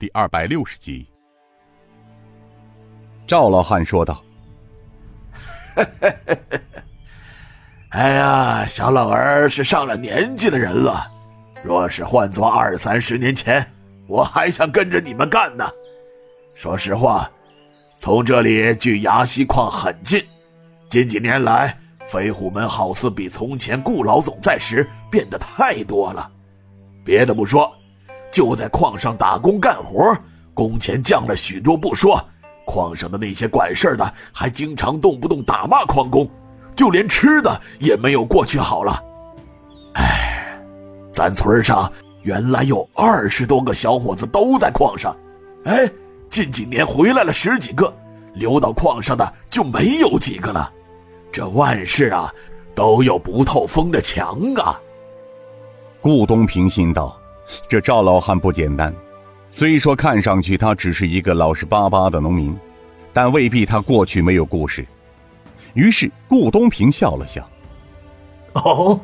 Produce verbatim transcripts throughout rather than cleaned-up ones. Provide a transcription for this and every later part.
第二百六十集。赵老汉说道：“哎呀，小老儿是上了年纪的人了，若是换做二三十年前，我还想跟着你们干呢。说实话，从这里距崖西矿很近，近几年来飞虎门好似比从前顾老总在时变得太多了。别的不说，就在矿上打工干活，工钱降了许多不说，矿上的那些管事的还经常动不动打骂矿工，就连吃的也没有过去好了。哎，咱村上原来有二十多个小伙子都在矿上，哎，近几年回来了十几个，留到矿上的就没有几个了。这万事啊，都有不透风的墙啊。”顾东平心道，这赵老汉不简单，虽说看上去他只是一个老实巴巴的农民，但未必他过去没有故事。于是顾东平笑了笑：“哦，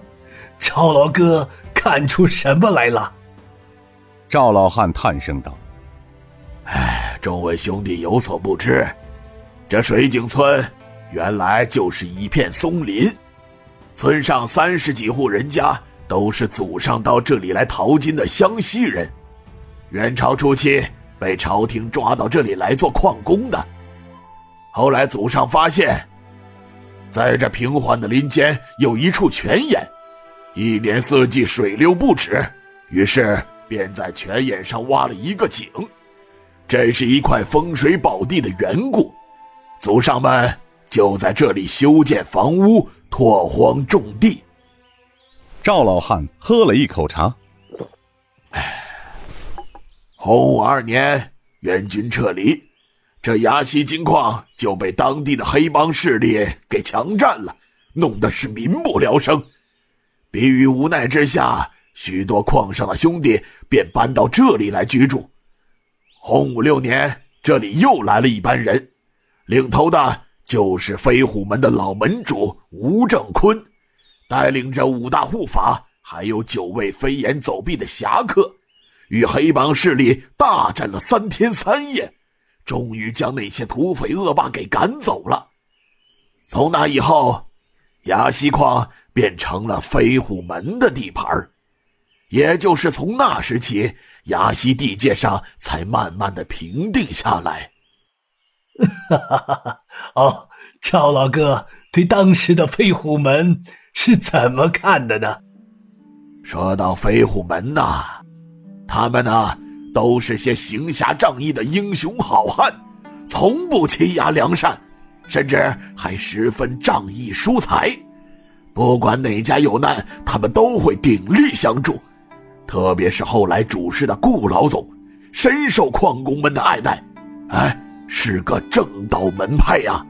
赵老哥看出什么来了？”赵老汉叹声道：“哎，众位兄弟有所不知，这水井村原来就是一片松林，村上三十几户人家都是祖上到这里来淘金的湘西人，元朝初期被朝廷抓到这里来做矿工的。后来祖上发现，在这平缓的林间有一处泉眼，一年四季水流不止，于是便在泉眼上挖了一个井。这是一块风水宝地的缘故，祖上们就在这里修建房屋，拓荒种地。”赵老汉喝了一口茶：“洪武二年，元军撤离，这崖西金矿就被当地的黑帮势力给强占了，弄得是民不聊生。逼于无奈之下，许多矿上的兄弟便搬到这里来居住。洪武六年，这里又来了一班人，领头的就是飞虎门的老门主吴正坤，带领着五大护法还有九位飞檐走壁的侠客，与黑帮势力大战了三天三夜，终于将那些土匪恶霸给赶走了。从那以后，崖西矿便成了飞虎门的地盘。也就是从那时起，崖西地界上才慢慢的平定下来。”哈哈哈哈！哦，赵老哥对当时的飞虎门是怎么看的呢？说到飞虎门呐、啊，他们呢都是些行侠仗义的英雄好汉，从不欺压良善，甚至还十分仗义疏财。不管哪家有难，他们都会鼎力相助。特别是后来主事的顾老总，深受矿工们的爱戴，哎，是个正道门派呀、啊。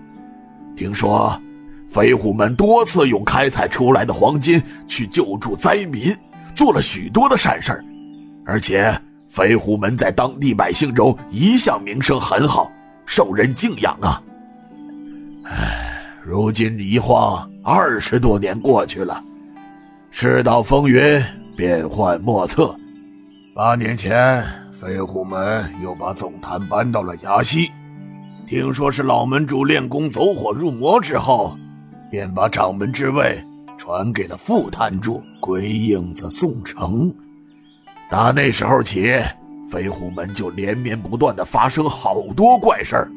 听说飞虎门多次用开采出来的黄金去救助灾民，做了许多的善事儿，而且飞虎门在当地百姓中一向名声很好，受人敬仰啊。唉，如今一晃二十多年过去了，世道风云，变幻莫测。八年前，飞虎门又把总坛搬到了崖西，听说是老门主练功走火入魔之后，便把掌门之位传给了副坛主鬼影子宋城。打那时候起，飞虎门就连绵不断地发生好多怪事儿。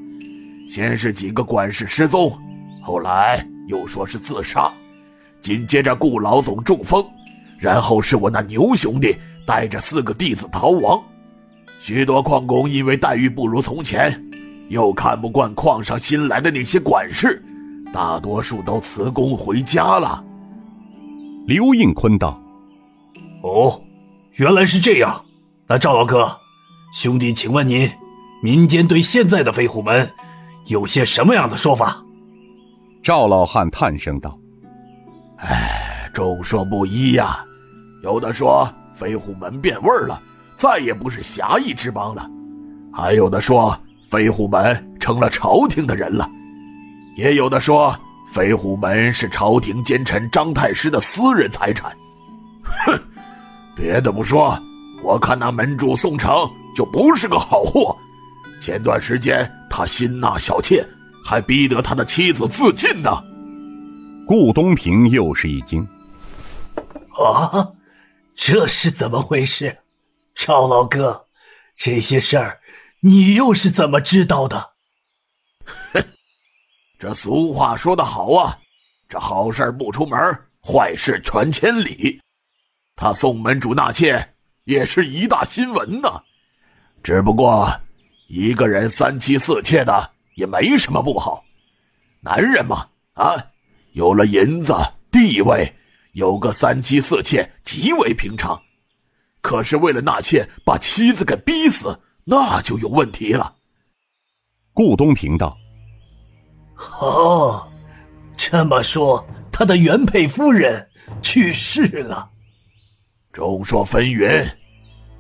先是几个管事失踪，后来又说是自杀，紧接着顾老总中风，然后是我那牛兄弟带着四个弟子逃亡。许多矿工因为待遇不如从前，又看不惯矿上新来的那些管事，大多数都辞工回家了。刘应坤道：“哦，原来是这样。那赵老哥，兄弟请问您，民间对现在的飞虎门有些什么样的说法？”赵老汉叹声道：“哎，众说不一呀、啊。有的说飞虎门变味了，再也不是侠义之邦了；还有的说飞虎门成了朝廷的人了；也有的说飞虎门是朝廷奸臣张太师的私人财产。哼，别的不说，我看那门主宋城就不是个好货。前段时间他新纳小妾，还逼得他的妻子自尽呢。顾东平又是一惊，啊，这是怎么回事？赵老哥，这些事儿你又是怎么知道的？哼，这俗话说得好啊，这好事不出门，坏事传千里。他宋门主纳妾也是一大新闻呢，只不过一个人三妻四妾的也没什么不好。男人嘛，啊，有了银子地位，有个三妻四妾极为平常。可是为了纳妾把妻子给逼死，那就有问题了。顾东平道：哦，这么说他的原配夫人去世了。众说纷纭，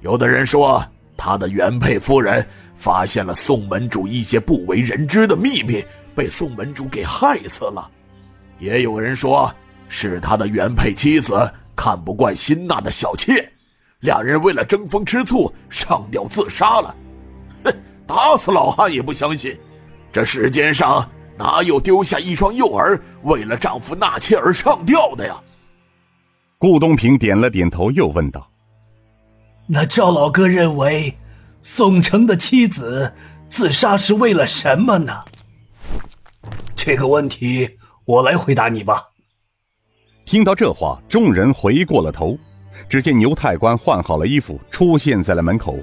有的人说他的原配夫人发现了宋门主一些不为人知的秘密，被宋门主给害死了。也有人说是他的原配妻子看不惯新纳的小妾，俩人为了争风吃醋上吊自杀了。哼，打死老汉也不相信，这世间上哪有丢下一双幼儿为了丈夫纳妾而上吊的呀？顾东平点了点头，又问道：那赵老哥认为宋城的妻子自杀是为了什么呢？这个问题我来回答你吧。听到这话，众人回过了头，只见牛太官换好了衣服出现在了门口。